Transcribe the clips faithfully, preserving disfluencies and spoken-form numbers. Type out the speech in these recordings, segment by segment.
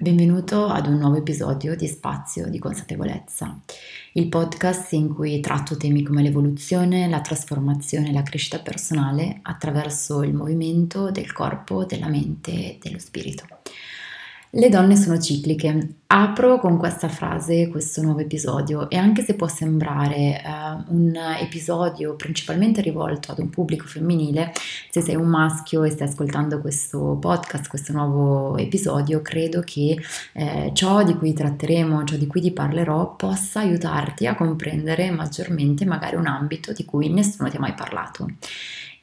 Benvenuto ad un nuovo episodio di Spazio di Consapevolezza, il podcast in cui tratto temi come l'evoluzione, la trasformazione e la crescita personale attraverso il movimento del corpo, della mente e dello spirito. Le donne sono cicliche. Apro con questa frase questo nuovo episodio e anche se può sembrare uh, un episodio principalmente rivolto ad un pubblico femminile, se sei un maschio e stai ascoltando questo podcast, questo nuovo episodio, credo che eh, ciò di cui tratteremo, ciò di cui ti parlerò possa aiutarti a comprendere maggiormente magari un ambito di cui nessuno ti ha mai parlato.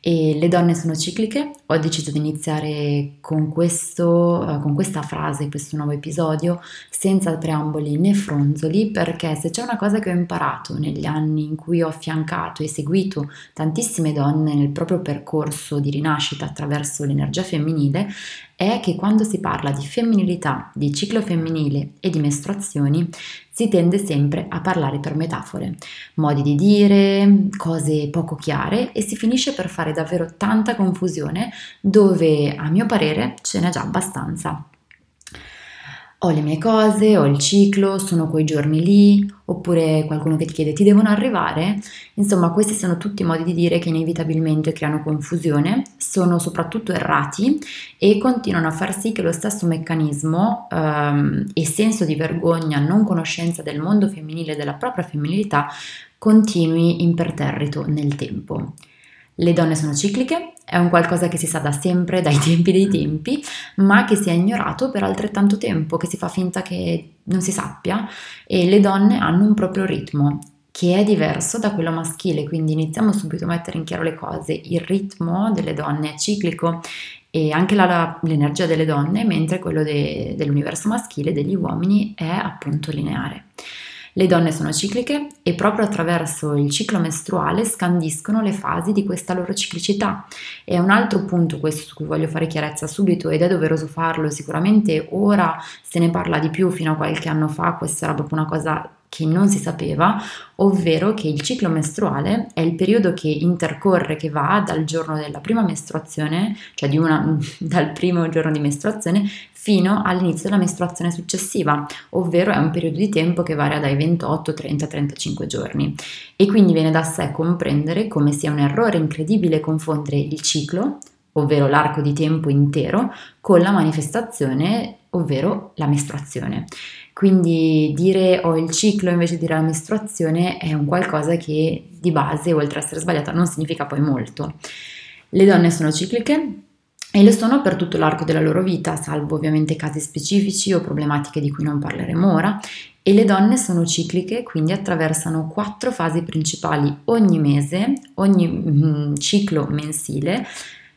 E le donne sono cicliche, ho deciso di iniziare con, questo, con questa frase, questo nuovo episodio, senza preamboli né fronzoli, perché se c'è una cosa che ho imparato negli anni in cui ho affiancato e seguito tantissime donne nel proprio percorso di rinascita attraverso l'energia femminile, è che quando si parla di femminilità, di ciclo femminile e di mestruazioni, si tende sempre a parlare per metafore, modi di dire, cose poco chiare e si finisce per fare davvero tanta confusione dove, a mio parere, ce n'è già abbastanza. Ho le mie cose, ho il ciclo, sono quei giorni lì, oppure qualcuno che ti chiede ti devono arrivare? Insomma, questi sono tutti modi di dire che inevitabilmente creano confusione, sono soprattutto errati e continuano a far sì che lo stesso meccanismo ehm, e senso di vergogna, non conoscenza del mondo femminile, della propria femminilità, continui imperterrito nel tempo. Le donne sono cicliche, è un qualcosa che si sa da sempre, dai tempi dei tempi, ma che si è ignorato per altrettanto tempo, che si fa finta che non si sappia, e le donne hanno un proprio ritmo che è diverso da quello maschile, quindi iniziamo subito a mettere in chiaro le cose. Il ritmo delle donne è ciclico e anche la, la, l'energia delle donne, mentre quello de, dell'universo maschile, degli uomini, è appunto lineare. Le donne sono cicliche e proprio attraverso il ciclo mestruale scandiscono le fasi di questa loro ciclicità. È un altro punto questo su cui voglio fare chiarezza subito ed è doveroso farlo, sicuramente ora se ne parla di più, fino a qualche anno fa questa era proprio una cosa che non si sapeva, ovvero che il ciclo mestruale è il periodo che intercorre, che va dal giorno della prima mestruazione, cioè di una, dal primo giorno di mestruazione, fino all'inizio della mestruazione successiva, ovvero è un periodo di tempo che varia dai ventotto, trenta, trentacinque giorni. E quindi viene da sé comprendere come sia un errore incredibile confondere il ciclo, ovvero l'arco di tempo intero, con la manifestazione, ovvero la mestruazione. Quindi dire ho il ciclo invece di dire la mestruazione è un qualcosa che di base, oltre a essere sbagliata, non significa poi molto. Le donne sono cicliche e lo sono per tutto l'arco della loro vita, salvo ovviamente casi specifici o problematiche di cui non parleremo ora. E le donne sono cicliche, quindi attraversano quattro fasi principali ogni mese, ogni mm, ciclo mensile,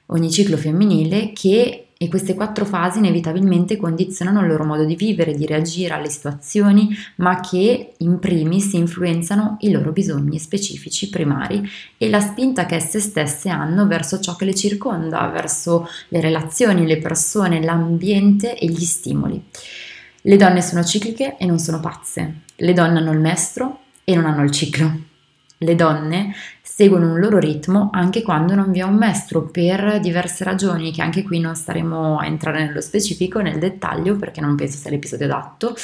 ogni ciclo femminile che... E queste quattro fasi inevitabilmente condizionano il loro modo di vivere, di reagire alle situazioni, ma che in primis influenzano i loro bisogni specifici primari e la spinta che esse stesse hanno verso ciò che le circonda, verso le relazioni, le persone, l'ambiente e gli stimoli. Le donne sono cicliche e non sono pazze. Le donne hanno il mestro e non hanno il ciclo. Le donne seguono un loro ritmo anche quando non vi è un mestro per diverse ragioni che anche qui non staremo a entrare nello specifico, nel dettaglio, perché non penso sia l'episodio adatto,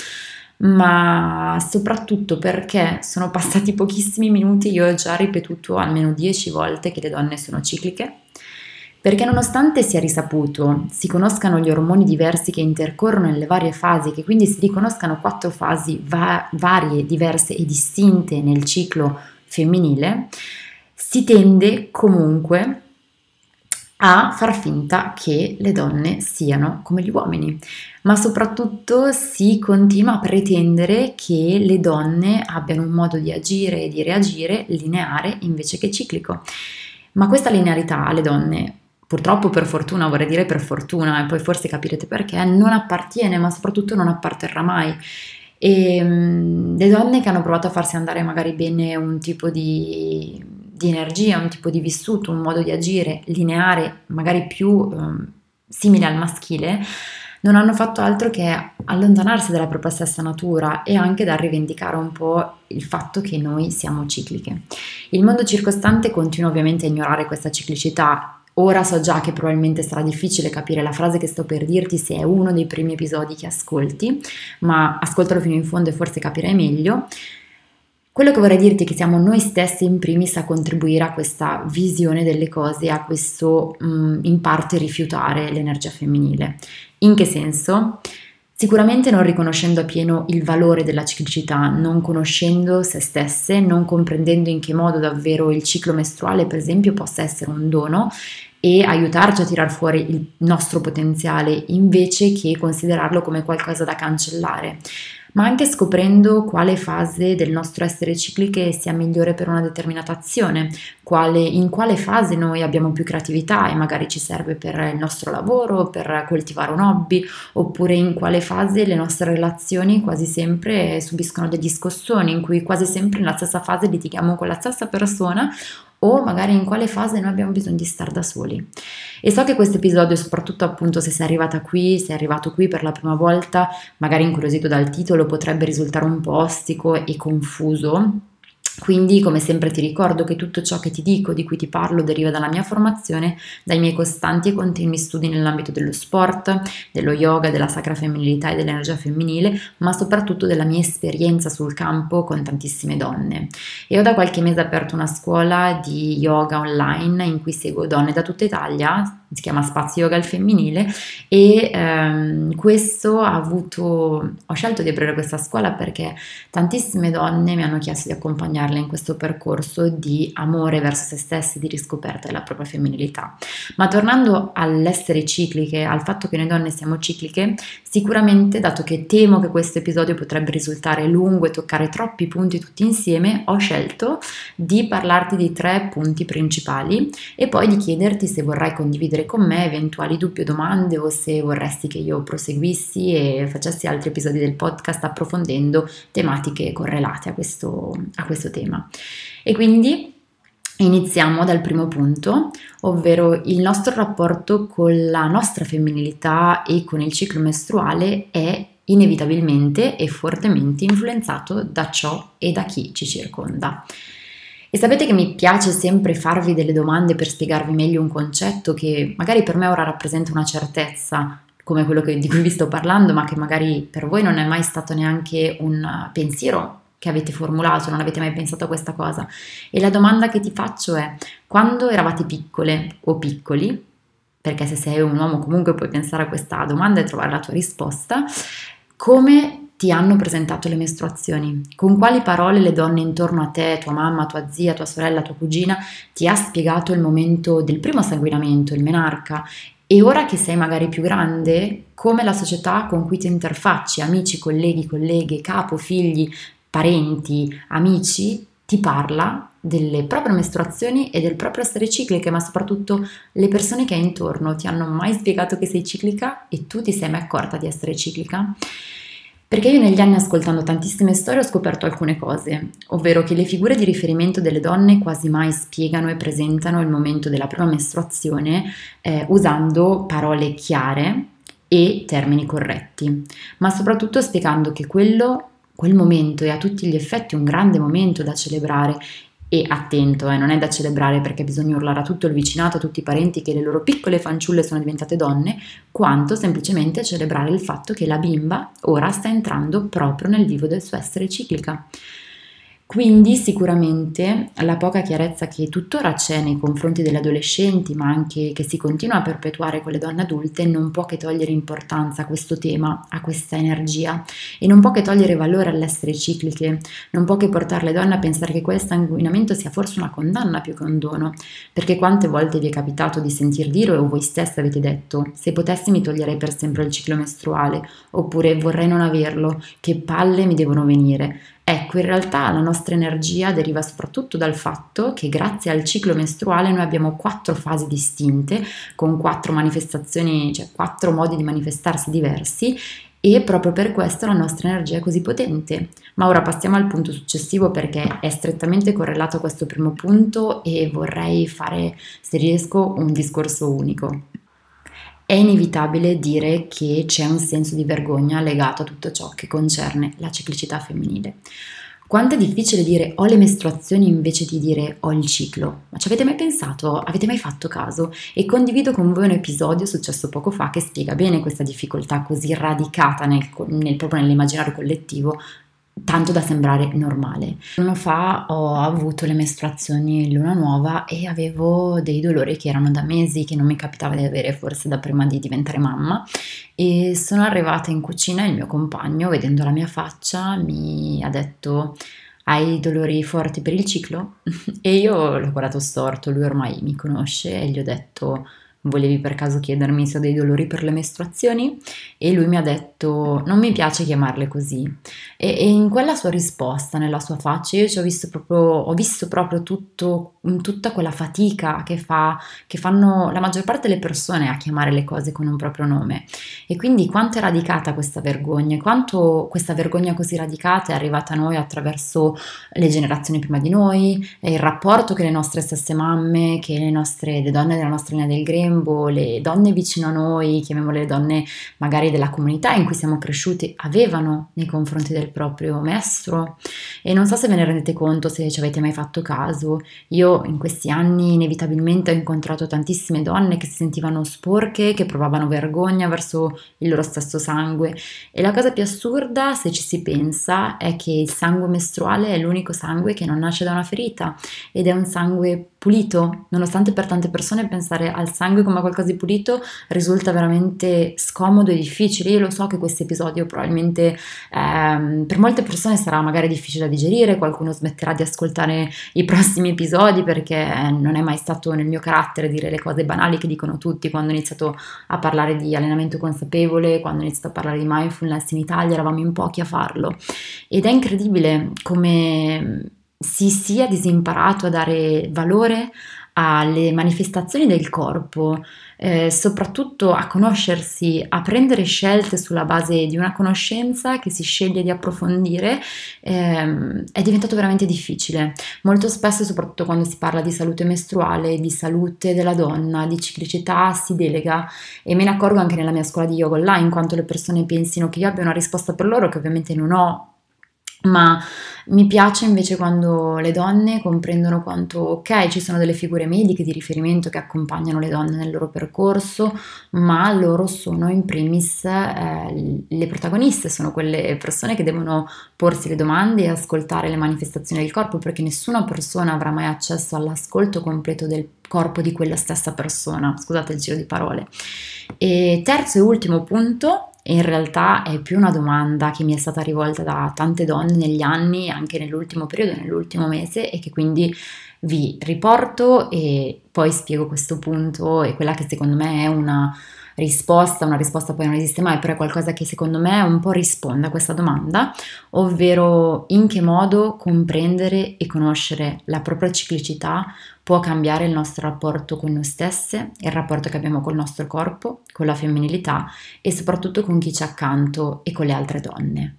ma soprattutto perché sono passati pochissimi minuti, io ho già ripetuto almeno dieci volte che le donne sono cicliche, perché nonostante sia risaputo, si conoscano gli ormoni diversi che intercorrono nelle varie fasi, che quindi si riconoscano quattro fasi va- varie, diverse e distinte nel ciclo femminile, si tende comunque a far finta che le donne siano come gli uomini, ma soprattutto si continua a pretendere che le donne abbiano un modo di agire e di reagire lineare invece che ciclico. Ma questa linearità alle donne, purtroppo, per fortuna, vorrei dire per fortuna, e poi forse capirete perché, non appartiene, ma soprattutto non apparterrà mai. E um, le donne che hanno provato a farsi andare magari bene un tipo di, di energia, un tipo di vissuto, un modo di agire lineare, magari più um, simile al maschile, non hanno fatto altro che allontanarsi dalla propria stessa natura e anche da rivendicare un po' il fatto che noi siamo cicliche. Il mondo circostante continua ovviamente a ignorare questa ciclicità, Ora so già che probabilmente sarà difficile capire la frase che sto per dirti se è uno dei primi episodi che ascolti, ma ascoltalo fino in fondo e forse capirai meglio. Quello che vorrei dirti è che siamo noi stessi in primis a contribuire a questa visione delle cose, a questo mh, in parte rifiutare l'energia femminile. In che senso? Sicuramente non riconoscendo appieno il valore della ciclicità, non conoscendo se stesse, non comprendendo in che modo davvero il ciclo mestruale, per esempio, possa essere un dono e aiutarci a tirar fuori il nostro potenziale invece che considerarlo come qualcosa da cancellare. Ma anche scoprendo quale fase del nostro essere cicliche sia migliore per una determinata azione, quale, in quale fase noi abbiamo più creatività e magari ci serve per il nostro lavoro, per coltivare un hobby, oppure in quale fase le nostre relazioni quasi sempre subiscono degli scossoni, in cui quasi sempre nella stessa fase litighiamo con la stessa persona, o magari in quale fase noi abbiamo bisogno di star da soli. E so che questo episodio, soprattutto appunto se sei arrivata qui, sei arrivato qui per la prima volta, magari incuriosito dal titolo, potrebbe risultare un po' ostico e confuso. Quindi, come sempre, ti ricordo che tutto ciò che ti dico, di cui ti parlo, deriva dalla mia formazione, dai miei costanti e continui studi nell'ambito dello sport, dello yoga, della sacra femminilità e dell'energia femminile, ma soprattutto della mia esperienza sul campo con tantissime donne. E ho da qualche mese aperto una scuola di yoga online in cui seguo donne da tutta Italia, si chiama Spazio Yoga al Femminile, e ehm, questo ha avuto, ho scelto di aprire questa scuola perché tantissime donne mi hanno chiesto di accompagnarle in questo percorso di amore verso se stesse, di riscoperta della propria femminilità. Ma tornando all'essere cicliche, al fatto che noi donne siamo cicliche, sicuramente, dato che temo che questo episodio potrebbe risultare lungo e toccare troppi punti tutti insieme, ho scelto di parlarti di tre punti principali e poi di chiederti se vorrai condividere con me eventuali dubbi o domande, o se vorresti che io proseguissi e facessi altri episodi del podcast approfondendo tematiche correlate a questo, a questo tema. E quindi iniziamo dal primo punto, ovvero il nostro rapporto con la nostra femminilità e con il ciclo mestruale è inevitabilmente e fortemente influenzato da ciò e da chi ci circonda. E sapete che mi piace sempre farvi delle domande per spiegarvi meglio un concetto che magari per me ora rappresenta una certezza, come quello che, di cui vi sto parlando, ma che magari per voi non è mai stato neanche un pensiero che avete formulato, non avete mai pensato a questa cosa. E la domanda che ti faccio è: quando eravate piccole o piccoli, perché se sei un uomo comunque puoi pensare a questa domanda e trovare la tua risposta, come ti hanno presentato le mestruazioni? Con quali parole le donne intorno a te, tua mamma, tua zia, tua sorella, tua cugina, ti ha spiegato il momento del primo sanguinamento, il menarca? E ora che sei magari più grande, come la società con cui ti interfacci, amici, colleghi, colleghe, capo, figli, parenti, amici, ti parla delle proprie mestruazioni e del proprio essere cicliche, ma soprattutto le persone che hai intorno ti hanno mai spiegato che sei ciclica e tu ti sei mai accorta di essere ciclica? Perché io negli anni, ascoltando tantissime storie, ho scoperto alcune cose, ovvero che le figure di riferimento delle donne quasi mai spiegano e presentano il momento della prima mestruazione eh, usando parole chiare e termini corretti, ma soprattutto spiegando che quello, quel momento è a tutti gli effetti un grande momento da celebrare. E attento, eh, non è da celebrare perché bisogna urlare a tutto il vicinato, a tutti i parenti che le loro piccole fanciulle sono diventate donne, quanto semplicemente celebrare il fatto che la bimba ora sta entrando proprio nel vivo del suo essere ciclica. Quindi sicuramente la poca chiarezza che tuttora c'è nei confronti degli adolescenti, ma anche che si continua a perpetuare con le donne adulte, non può che togliere importanza a questo tema, a questa energia, e non può che togliere valore all'essere cicliche, non può che portare le donne a pensare che questo sanguinamento sia forse una condanna più che un dono, perché quante volte vi è capitato di sentir dire, o voi stessa avete detto: se potessi mi toglierei per sempre il ciclo mestruale, oppure vorrei non averlo, che palle mi devono venire. Ecco, in realtà la nostra energia deriva soprattutto dal fatto che grazie al ciclo mestruale noi abbiamo quattro fasi distinte, con quattro manifestazioni, cioè quattro modi di manifestarsi diversi, e proprio per questo la nostra energia è così potente. Ma ora passiamo al punto successivo, perché è strettamente correlato a questo primo punto e vorrei fare, se riesco, un discorso unico. È inevitabile dire che c'è un senso di vergogna legato a tutto ciò che concerne la ciclicità femminile. Quanto è difficile dire ho le mestruazioni invece di dire ho il ciclo. Ma ci avete mai pensato? Avete mai fatto caso? E condivido con voi un episodio successo poco fa che spiega bene questa difficoltà così radicata nel, nel, proprio nell'immaginario collettivo, tanto da sembrare normale. Un anno fa ho avuto le mestruazioni luna nuova e avevo dei dolori che erano da mesi, che non mi capitava di avere forse da prima di diventare mamma, e sono arrivata in cucina e il mio compagno, vedendo la mia faccia, mi ha detto: hai dolori forti per il ciclo? E io l'ho guardato storto, lui ormai mi conosce, e gli ho detto: volevi per caso chiedermi se ho dei dolori per le mestruazioni? E lui mi ha detto: non mi piace chiamarle così. E, e in quella sua risposta, nella sua faccia, io ci ho visto proprio, ho visto proprio tutto, tutta quella fatica che, fa, che fanno la maggior parte delle persone a chiamare le cose con un proprio nome. E quindi quanto è radicata questa vergogna, e quanto questa vergogna così radicata è arrivata a noi attraverso le generazioni prima di noi, e il rapporto che le nostre stesse mamme, che le nostre le donne della nostra linea del grembo, le donne vicino a noi, chiamiamole le donne magari della comunità in cui siamo cresciuti, avevano nei confronti del proprio mestruo. E non so se ve ne rendete conto, se ci avete mai fatto caso. Io in questi anni inevitabilmente ho incontrato tantissime donne che si sentivano sporche, che provavano vergogna verso il loro stesso sangue, e la cosa più assurda, se ci si pensa, è che il sangue mestruale è l'unico sangue che non nasce da una ferita, ed è un sangue pulito, nonostante per tante persone pensare al sangue come qualcosa di pulito risulta veramente scomodo e difficile. Io lo so che questo episodio probabilmente ehm, per molte persone sarà magari difficile da digerire, qualcuno smetterà di ascoltare i prossimi episodi, perché non è mai stato nel mio carattere dire le cose banali che dicono tutti. Quando ho iniziato a parlare di allenamento consapevole, quando ho iniziato a parlare di mindfulness in Italia, eravamo in pochi a farlo, ed è incredibile come si sia disimparato a dare valore alle manifestazioni del corpo, eh, soprattutto a conoscersi, a prendere scelte sulla base di una conoscenza che si sceglie di approfondire, ehm, è diventato veramente difficile. Molto spesso, soprattutto quando si parla di salute mestruale, di salute della donna, di ciclicità, si delega, e me ne accorgo anche nella mia scuola di yoga online, in quanto le persone pensino che io abbia una risposta per loro, che ovviamente non ho. Ma mi piace invece quando le donne comprendono quanto, ok, ci sono delle figure mediche di riferimento che accompagnano le donne nel loro percorso, ma loro sono in primis eh, le protagoniste, sono quelle persone che devono porsi le domande e ascoltare le manifestazioni del corpo, perché nessuna persona avrà mai accesso all'ascolto completo del corpo di quella stessa persona. Scusate il giro di parole. E terzo e ultimo punto, in realtà è più una domanda che mi è stata rivolta da tante donne negli anni, anche nell'ultimo periodo, nell'ultimo mese, e che quindi vi riporto e poi spiego questo punto e quella che secondo me è una risposta, una risposta poi non esiste mai, però è qualcosa che secondo me un po' risponde a questa domanda, ovvero in che modo comprendere e conoscere la propria ciclicità può cambiare il nostro rapporto con noi stesse, il rapporto che abbiamo col nostro corpo, con la femminilità e soprattutto con chi c'è accanto e con le altre donne.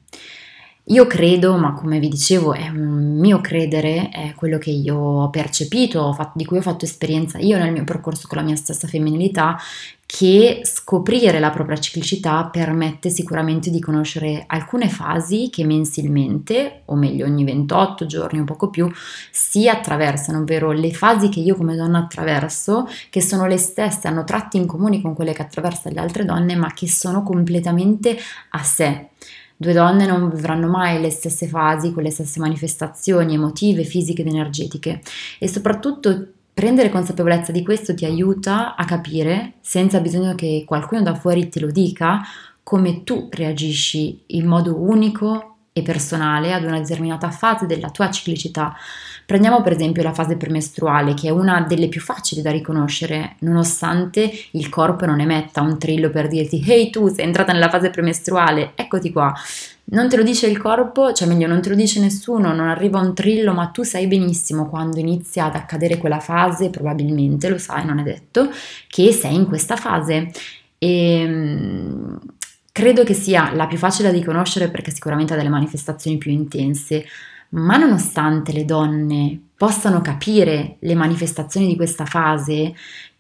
Io credo, ma come vi dicevo è un mio credere, è quello che io ho percepito, ho fatto, di cui ho fatto esperienza io nel mio percorso con la mia stessa femminilità, che scoprire la propria ciclicità permette sicuramente di conoscere alcune fasi che mensilmente, o meglio ogni ventotto giorni o poco più, si attraversano, ovvero le fasi che io come donna attraverso, che sono le stesse, hanno tratti in comune con quelle che attraversano le altre donne, ma che sono completamente a sé. Due donne non vivranno mai le stesse fasi con le stesse manifestazioni emotive, fisiche ed energetiche, e soprattutto prendere consapevolezza di questo ti aiuta a capire, senza bisogno che qualcuno da fuori te lo dica, come tu reagisci in modo unico e personale ad una determinata fase della tua ciclicità. Prendiamo per esempio la fase premestruale, che è una delle più facili da riconoscere, nonostante il corpo non emetta un trillo per dirti: ehi tu, sei entrata nella fase premestruale, eccoti qua. Non te lo dice il corpo, cioè meglio non te lo dice nessuno, non arriva un trillo, ma tu sai benissimo quando inizia ad accadere quella fase, probabilmente lo sai, non è detto, che sei in questa fase. E credo che sia la più facile da riconoscere perché sicuramente ha delle manifestazioni più intense, ma nonostante le donne possano capire le manifestazioni di questa fase,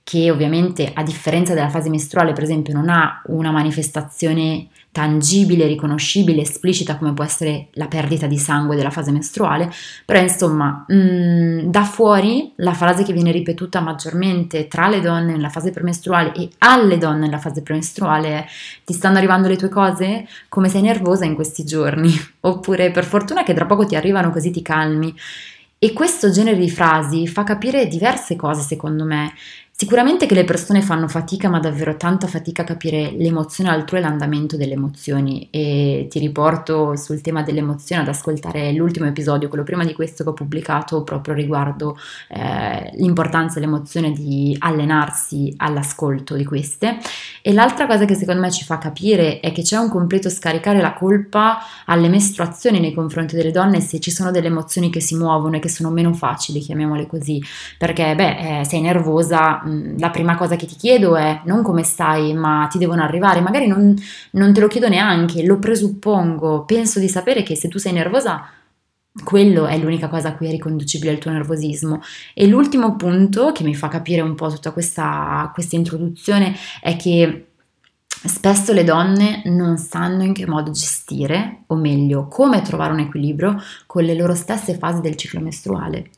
che ovviamente a differenza della fase mestruale per esempio non ha una manifestazione tangibile, riconoscibile, esplicita come può essere la perdita di sangue della fase mestruale, però insomma mh, da fuori la frase che viene ripetuta maggiormente tra le donne nella fase premestruale e alle donne nella fase premestruale: ti stanno arrivando le tue cose? Come sei nervosa in questi giorni? Oppure per fortuna che tra poco ti arrivano così ti calmi. E questo genere di frasi fa capire diverse cose, secondo me. Sicuramente che le persone fanno fatica, ma davvero tanta fatica a capire l'emozione altrui e l'andamento delle emozioni, e ti riporto sul tema dell'emozione ad ascoltare l'ultimo episodio, quello prima di questo che ho pubblicato proprio riguardo eh, l'importanza e l'emozione di allenarsi all'ascolto di queste. E l'altra cosa che secondo me ci fa capire è che c'è un completo scaricare la colpa alle mestruazioni nei confronti delle donne se ci sono delle emozioni che si muovono e che sono meno facili, chiamiamole così, perché beh, eh, sei nervosa, la prima cosa che ti chiedo è non come stai, ma ti devono arrivare, magari non, non te lo chiedo neanche, lo presuppongo, penso di sapere che se tu sei nervosa quello è l'unica cosa a cui è riconducibile il tuo nervosismo. E l'ultimo punto che mi fa capire un po' tutta questa, questa introduzione è che spesso le donne non sanno in che modo gestire, o meglio come trovare un equilibrio con le loro stesse fasi del ciclo mestruale.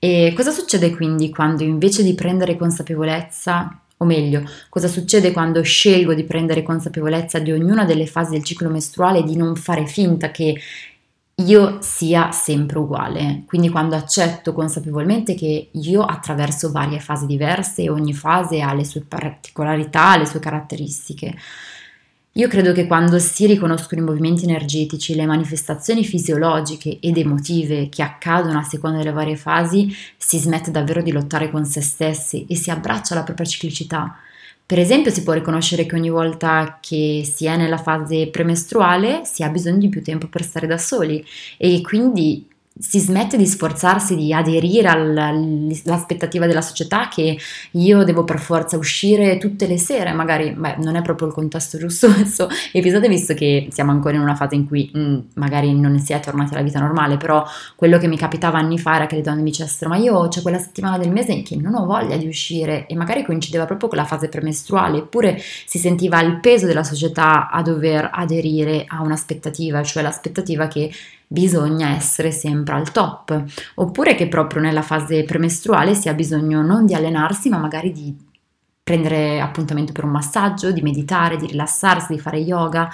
E cosa succede quindi quando invece di prendere consapevolezza, o meglio, cosa succede quando scelgo di prendere consapevolezza di ognuna delle fasi del ciclo mestruale e di non fare finta che io sia sempre uguale? Quindi quando accetto consapevolmente che io attraverso varie fasi diverse e ogni fase ha le sue particolarità, le sue caratteristiche. Io credo che quando si riconoscono i movimenti energetici, le manifestazioni fisiologiche ed emotive che accadono a seconda delle varie fasi, si smette davvero di lottare con se stessi e si abbraccia la propria ciclicità. Per esempio, si può riconoscere che ogni volta che si è nella fase premestruale si ha bisogno di più tempo per stare da soli, e quindi si smette di sforzarsi di aderire all'aspettativa della società che io devo per forza uscire tutte le sere. Magari beh, non è proprio il contesto giusto questo episodio, visto che siamo ancora in una fase in cui mh, magari non si è tornati alla vita normale, però quello che mi capitava anni fa era che le donne mi dicessero: ma io c'è quella settimana del mese in che non ho voglia di uscire, e magari coincideva proprio con la fase premestruale, eppure si sentiva il peso della società a dover aderire a un'aspettativa, cioè l'aspettativa che bisogna essere sempre al top, oppure che proprio nella fase premestruale si ha bisogno non di allenarsi, ma magari di prendere appuntamento per un massaggio, di meditare, di rilassarsi, di fare yoga,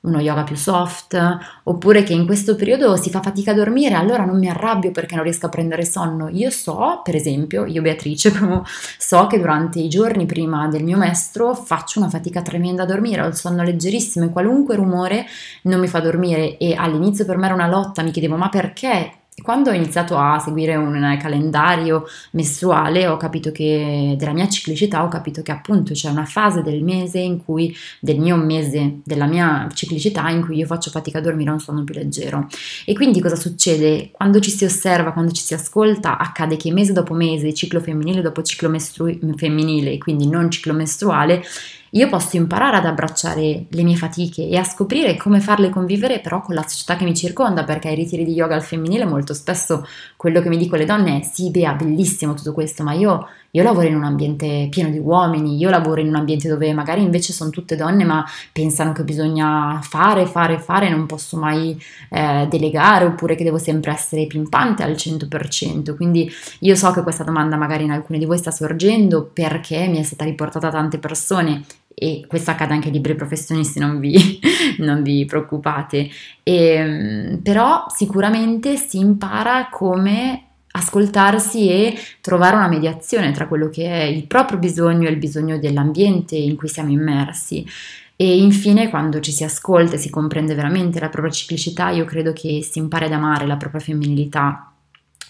uno yoga più soft, oppure che in questo periodo si fa fatica a dormire, allora non mi arrabbio perché non riesco a prendere sonno. Io so, per esempio, io Beatrice proprio so che durante i giorni prima del mio mestro faccio una fatica tremenda a dormire, ho il sonno leggerissimo e qualunque rumore non mi fa dormire, e all'inizio per me era una lotta, mi chiedevo ma perché? Quando ho iniziato a seguire un calendario mestruale ho capito che della mia ciclicità ho capito che appunto c'è una fase del mese in cui, del mio mese, della mia ciclicità in cui io faccio fatica a dormire, un sonno più leggero. E quindi cosa succede? Quando ci si osserva, quando ci si ascolta, accade che mese dopo mese, ciclo femminile dopo ciclo mestru- femminile, quindi non ciclo mestruale, io posso imparare ad abbracciare le mie fatiche e a scoprire come farle convivere però con la società che mi circonda, perché ai ritiri di yoga al femminile molto spesso quello che mi dicono le donne è: sì Bea, bellissimo tutto questo, ma io, io lavoro in un ambiente pieno di uomini, io lavoro in un ambiente dove magari invece sono tutte donne ma pensano che bisogna fare, fare, fare, non posso mai eh, delegare, oppure che devo sempre essere pimpante al cento per cento. Quindi io so che questa domanda magari in alcuni di voi sta sorgendo perché mi è stata riportata da tante persone, e questo accade anche ai liberi professionisti, non vi, non vi preoccupate. E, però sicuramente si impara come ascoltarsi e trovare una mediazione tra quello che è il proprio bisogno e il bisogno dell'ambiente in cui siamo immersi. E infine, quando ci si ascolta e si comprende veramente la propria ciclicità, io credo che si impari ad amare la propria femminilità.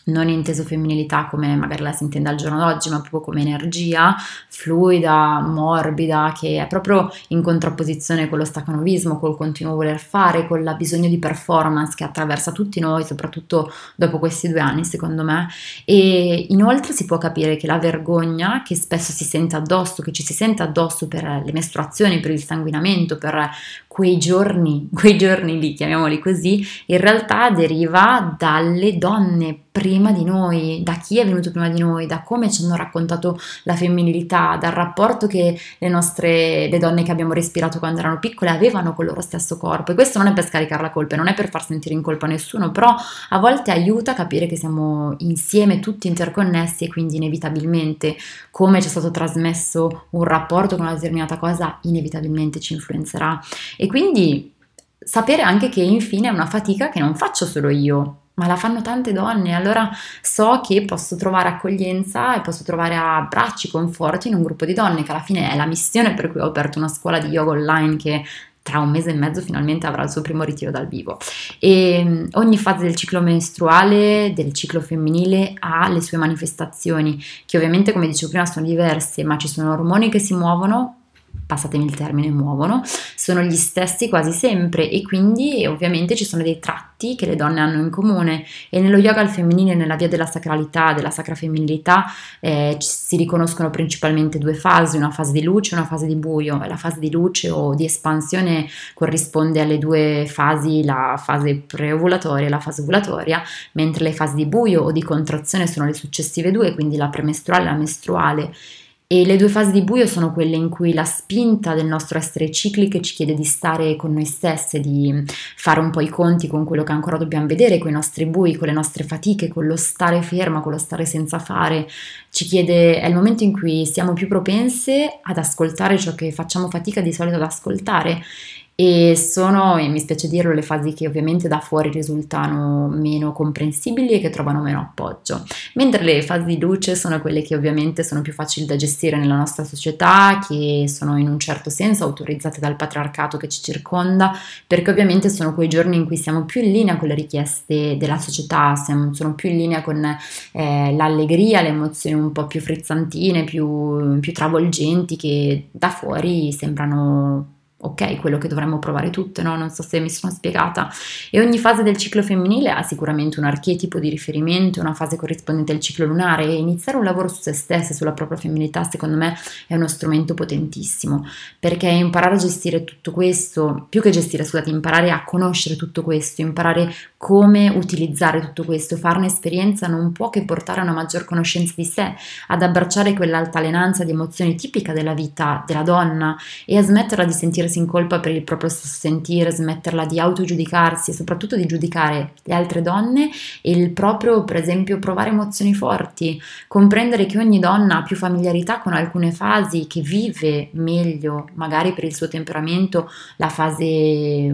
Non inteso femminilità come magari la si intende al giorno d'oggi, ma proprio come energia fluida, morbida, che è proprio in contrapposizione con lo stacanovismo, col continuo voler fare, con la bisogno di performance che attraversa tutti noi, soprattutto dopo questi due anni, secondo me. E inoltre si può capire che la vergogna che spesso si sente addosso, che ci si sente addosso per le mestruazioni, per il sanguinamento, per quei giorni, quei giorni lì, chiamiamoli così, in realtà deriva dalle donne prima di noi, da chi è venuto prima di noi, da come ci hanno raccontato la femminilità, dal rapporto che le nostre, le donne che abbiamo respirato quando erano piccole avevano con il loro stesso corpo. E questo non è per scaricare la colpa, non è per far sentire in colpa nessuno, però a volte aiuta a capire che siamo insieme, tutti interconnessi, e quindi inevitabilmente, come ci è stato trasmesso un rapporto con una determinata cosa, inevitabilmente ci influenzerà. E quindi sapere anche che infine è una fatica che non faccio solo io, ma la fanno tante donne, allora so che posso trovare accoglienza e posso trovare abbracci, conforti in un gruppo di donne, che alla fine è la missione per cui ho aperto una scuola di yoga online che tra un mese e mezzo finalmente avrà il suo primo ritiro dal vivo. E ogni fase del ciclo mestruale, del ciclo femminile, ha le sue manifestazioni, che ovviamente, come dicevo prima, sono diverse, ma ci sono ormoni che si muovono, passatemi il termine, muovono, sono gli stessi quasi sempre, e quindi ovviamente ci sono dei tratti che le donne hanno in comune, e nello yoga al femminile, nella via della sacralità, della sacra femminilità, eh, si riconoscono principalmente due fasi, una fase di luce e una fase di buio. La fase di luce o di espansione corrisponde alle due fasi, la fase preovulatoria e la fase ovulatoria, mentre le fasi di buio o di contrazione sono le successive due, quindi la premestruale e la mestruale. E le due fasi di buio sono quelle in cui la spinta del nostro essere cicliche ci chiede di stare con noi stesse, di fare un po' i conti con quello che ancora dobbiamo vedere, con i nostri bui, con le nostre fatiche, con lo stare ferma, con lo stare senza fare. Ci chiede, è il momento in cui siamo più propense ad ascoltare ciò che facciamo fatica di solito ad ascoltare. E sono, e mi spiace dirlo, le fasi che ovviamente da fuori risultano meno comprensibili e che trovano meno appoggio, mentre le fasi di luce sono quelle che ovviamente sono più facili da gestire nella nostra società, che sono in un certo senso autorizzate dal patriarcato che ci circonda, perché ovviamente sono quei giorni in cui siamo più in linea con le richieste della società, siamo, sono più in linea con eh, l'allegria, le emozioni un po' più frizzantine, più, più travolgenti, che da fuori sembrano ok, quello che dovremmo provare tutte, no? Non so se mi sono spiegata. E ogni fase del ciclo femminile ha sicuramente un archetipo di riferimento, una fase corrispondente al ciclo lunare, e iniziare un lavoro su se stesse, sulla propria femminilità, secondo me è uno strumento potentissimo, perché imparare a gestire tutto questo, più che gestire, scusate, imparare a conoscere tutto questo, imparare come utilizzare tutto questo, farne esperienza, non può che portare a una maggior conoscenza di sé, ad abbracciare quell'altalenanza di emozioni tipica della vita della donna, e a smetterla di sentire in colpa per il proprio sentire, smetterla di autogiudicarsi e soprattutto di giudicare le altre donne e il proprio, per esempio, provare emozioni forti, comprendere che ogni donna ha più familiarità con alcune fasi, che vive meglio magari per il suo temperamento la fase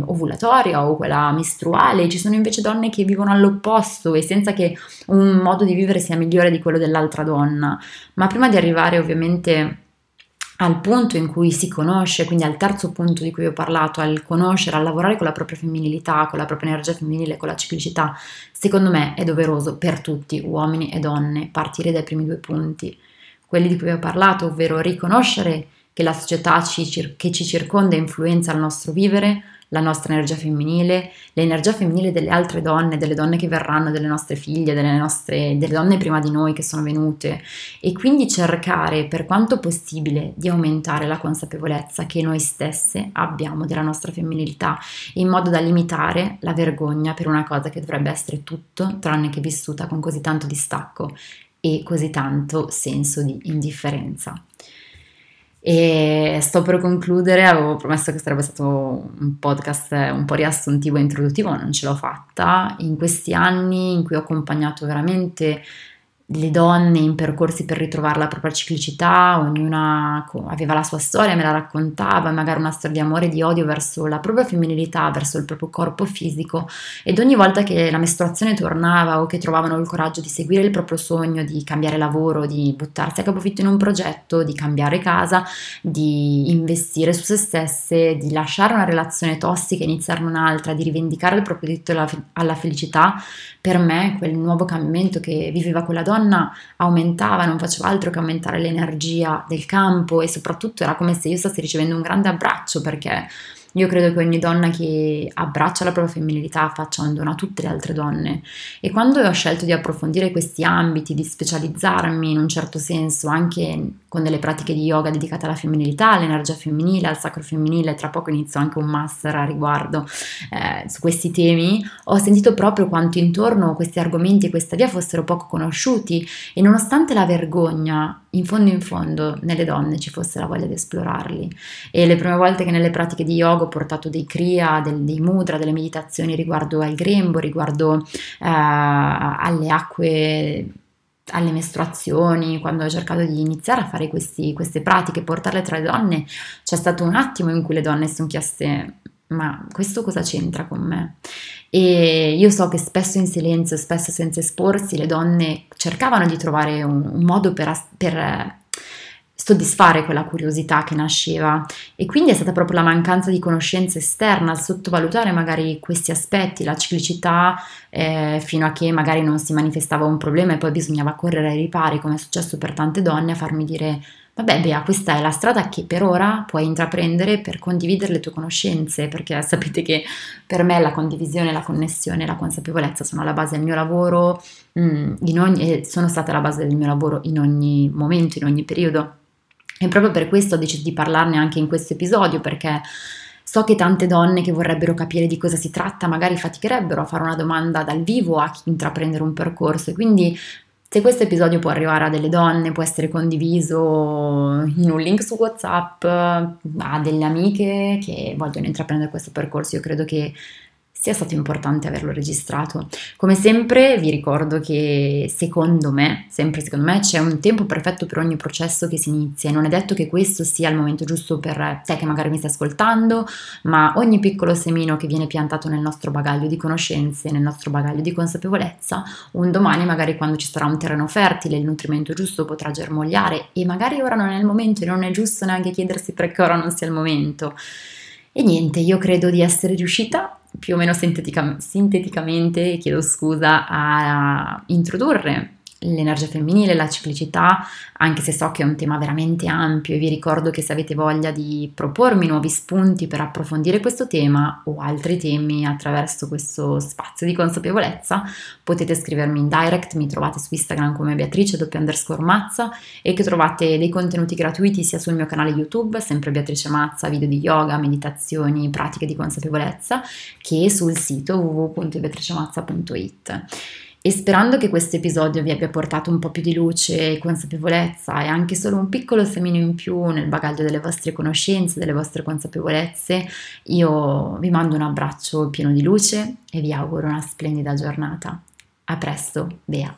ovulatoria o quella mestruale. Ci sono invece donne che vivono all'opposto, e senza che un modo di vivere sia migliore di quello dell'altra donna. Ma prima di arrivare ovviamente al punto in cui si conosce, quindi al terzo punto di cui ho parlato, al conoscere, al lavorare con la propria femminilità, con la propria energia femminile, con la ciclicità, secondo me è doveroso per tutti, uomini e donne, partire dai primi due punti, quelli di cui ho parlato, ovvero riconoscere che la società ci, che ci circonda influenza il nostro vivere, la nostra energia femminile, l'energia femminile delle altre donne, delle donne che verranno, delle nostre figlie, delle, nostre, delle donne prima di noi che sono venute, e quindi cercare per quanto possibile di aumentare la consapevolezza che noi stesse abbiamo della nostra femminilità, in modo da limitare la vergogna per una cosa che dovrebbe essere tutto tranne che vissuta con così tanto distacco e così tanto senso di indifferenza. E sto per concludere, avevo promesso che sarebbe stato un podcast un po' riassuntivo e introduttivo, non ce l'ho fatta. In questi anni in cui ho accompagnato veramente le donne in percorsi per ritrovare la propria ciclicità, ognuna aveva la sua storia, me la raccontava, magari una storia di amore e di odio verso la propria femminilità, verso il proprio corpo fisico, ed ogni volta che la mestruazione tornava o che trovavano il coraggio di seguire il proprio sogno, di cambiare lavoro, di buttarsi a capofitto in un progetto, di cambiare casa, di investire su se stesse, di lasciare una relazione tossica e iniziare un'altra, di rivendicare il proprio diritto alla, alla felicità, per me quel nuovo cambiamento che viveva quella donna aumentava, non faceva altro che aumentare l'energia del campo, e soprattutto era come se io stessi ricevendo un grande abbraccio, perché Io credo che ogni donna che abbraccia la propria femminilità faccia un dono a tutte le altre donne, e quando ho scelto di approfondire questi ambiti, di specializzarmi in un certo senso anche con delle pratiche di yoga dedicate alla femminilità, all'energia femminile, al sacro femminile, tra poco inizio anche un master a riguardo eh, su questi temi, ho sentito proprio quanto intorno questi argomenti e questa via fossero poco conosciuti, e nonostante la vergogna, in fondo in fondo nelle donne ci fosse la voglia di esplorarli. E le prime volte che nelle pratiche di yoga ho portato dei kriya, del, dei mudra, delle meditazioni riguardo al grembo, riguardo eh, alle acque, alle mestruazioni, quando ho cercato di iniziare a fare questi, queste pratiche, portarle tra le donne, c'è stato un attimo in cui le donne si sono chieste: ma questo cosa c'entra con me? E io so che spesso in silenzio, spesso senza esporsi, le donne cercavano di trovare un, un modo per, per soddisfare quella curiosità che nasceva, e quindi è stata proprio la mancanza di conoscenza esterna a sottovalutare magari questi aspetti, la ciclicità, eh, fino a che magari non si manifestava un problema e poi bisognava correre ai ripari, come è successo per tante donne, a farmi dire: vabbè Bea, questa è la strada che per ora puoi intraprendere per condividere le tue conoscenze, perché sapete che per me la condivisione, la connessione, la consapevolezza sono la base del mio lavoro, in ogni, sono state la base del mio lavoro in ogni momento, in ogni periodo, e proprio per questo ho deciso di parlarne anche in questo episodio, perché so che tante donne che vorrebbero capire di cosa si tratta magari faticherebbero a fare una domanda dal vivo, a intraprendere un percorso, e quindi se questo episodio può arrivare a delle donne, può essere condiviso in un link su WhatsApp a delle amiche che vogliono intraprendere questo percorso, io credo che sia stato importante averlo registrato. Come sempre vi ricordo che secondo me, sempre secondo me, c'è un tempo perfetto per ogni processo che si inizia, e non è detto che questo sia il momento giusto per te che magari mi stai ascoltando, ma ogni piccolo semino che viene piantato nel nostro bagaglio di conoscenze, nel nostro bagaglio di consapevolezza, un domani magari, quando ci sarà un terreno fertile, il nutrimento giusto, potrà germogliare, e magari ora non è il momento, e non è giusto neanche chiedersi perché ora non sia il momento. E niente, io credo di essere riuscita più o meno sintetica, sinteticamente, chiedo scusa, a introdurre l'energia femminile, la ciclicità, anche se so che è un tema veramente ampio, e vi ricordo che se avete voglia di propormi nuovi spunti per approfondire questo tema o altri temi attraverso questo spazio di consapevolezza, potete scrivermi in direct, mi trovate su Instagram come Beatrice doppia underscore Mazza, e che trovate dei contenuti gratuiti sia sul mio canale YouTube, sempre Beatrice Mazza, video di yoga, meditazioni, pratiche di consapevolezza, che sul sito w w w punto beatrice mazza punto i t. E sperando che questo episodio vi abbia portato un po' più di luce e consapevolezza, e anche solo un piccolo semino in più nel bagaglio delle vostre conoscenze, delle vostre consapevolezze, io vi mando un abbraccio pieno di luce e vi auguro una splendida giornata. A presto, Bea!